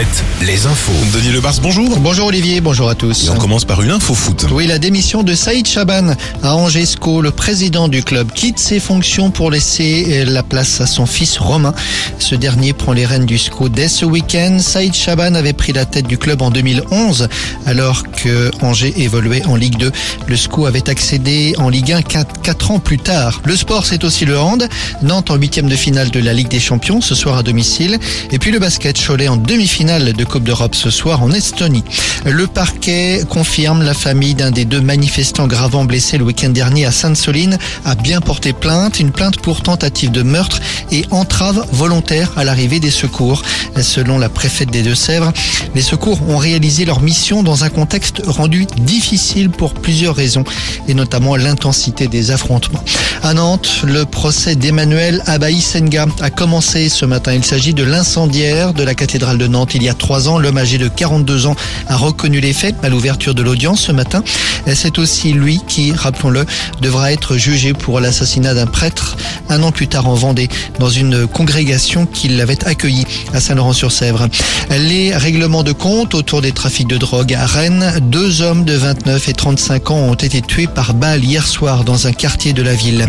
7, les infos. Denis Lebars, bonjour. Bonjour Olivier, bonjour à tous. Et on commence par une info foot. Oui, la démission de Saïd Chaban à Angersco, le président du club, quitte ses fonctions pour laisser la place à son fils Romain. Ce dernier prend les rênes du SCO dès ce week-end. Saïd Chaban avait pris la tête du club en 2011, alors que Angers évoluait en Ligue 2. Le SCO avait accédé en Ligue 1 4 ans plus tard. Le sport, c'est aussi le hand. Nantes en 8e de finale de la Ligue des Champions ce soir à domicile. Et puis le basket, Cholet en demi-finale de Coupe d'Europe ce soir en Estonie. Le parquet confirme la famille d'un des deux manifestants gravement blessés le week-end dernier à Sainte-Soline a bien porté plainte. Une plainte pour tentative de meurtre et entrave volontaire à l'arrivée des secours. Selon la préfète des Deux-Sèvres, les secours ont réalisé leur mission dans un contexte rendu difficile pour plusieurs raisons, et notamment l'intensité des affrontements. À Nantes, le procès d'Emmanuel Abaï Senga a commencé ce matin. Il s'agit de l'incendiaire de la cathédrale de Nantes il y a 3 ans. L'homme âgé de 42 ans a reconnu les faits à l'ouverture de l'audience ce matin. C'est aussi lui qui, rappelons-le, devra être jugé pour l'assassinat d'un prêtre 1 an plus tard en Vendée, dans une congrégation qui l'avait accueilli à Saint-Laurent-sur-Sèvre. Les règlements de compte autour des trafics de drogue à Rennes, 2 hommes de 29 et 35 ans ont été tués par balle hier soir dans un quartier de la ville.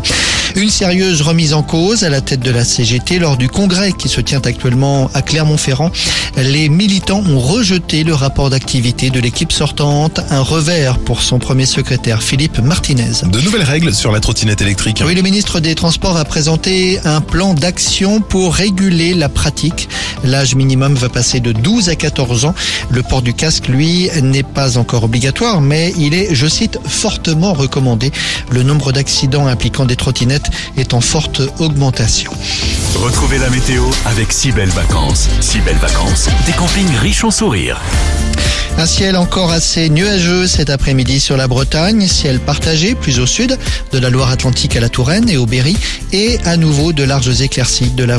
Une sérieuse remise en cause à la tête de la CGT lors du congrès qui se tient actuellement à Clermont-Ferrand. Les militants ont rejeté le rapport d'activité de l'équipe sortante, un revers pour son premier secrétaire Philippe Martinez. De nouvelles règles sur la trottinette électrique. Oui, le ministre des Transports va présenter un plan d'action pour réguler la pratique. L'âge minimum va passer de 12 à 14 ans. Le port du casque, lui, n'est pas encore obligatoire, mais il est, je cite, fortement recommandé. Le nombre d'accidents impliquant des trottinettes est en forte augmentation. Retrouvez la météo avec si belles vacances. Si belles vacances, des campings riches en sourires. Un ciel encore assez nuageux cet après-midi sur la Bretagne, ciel partagé plus au sud, de la Loire-Atlantique à la Touraine et au Berry, et à nouveau de larges éclaircies de la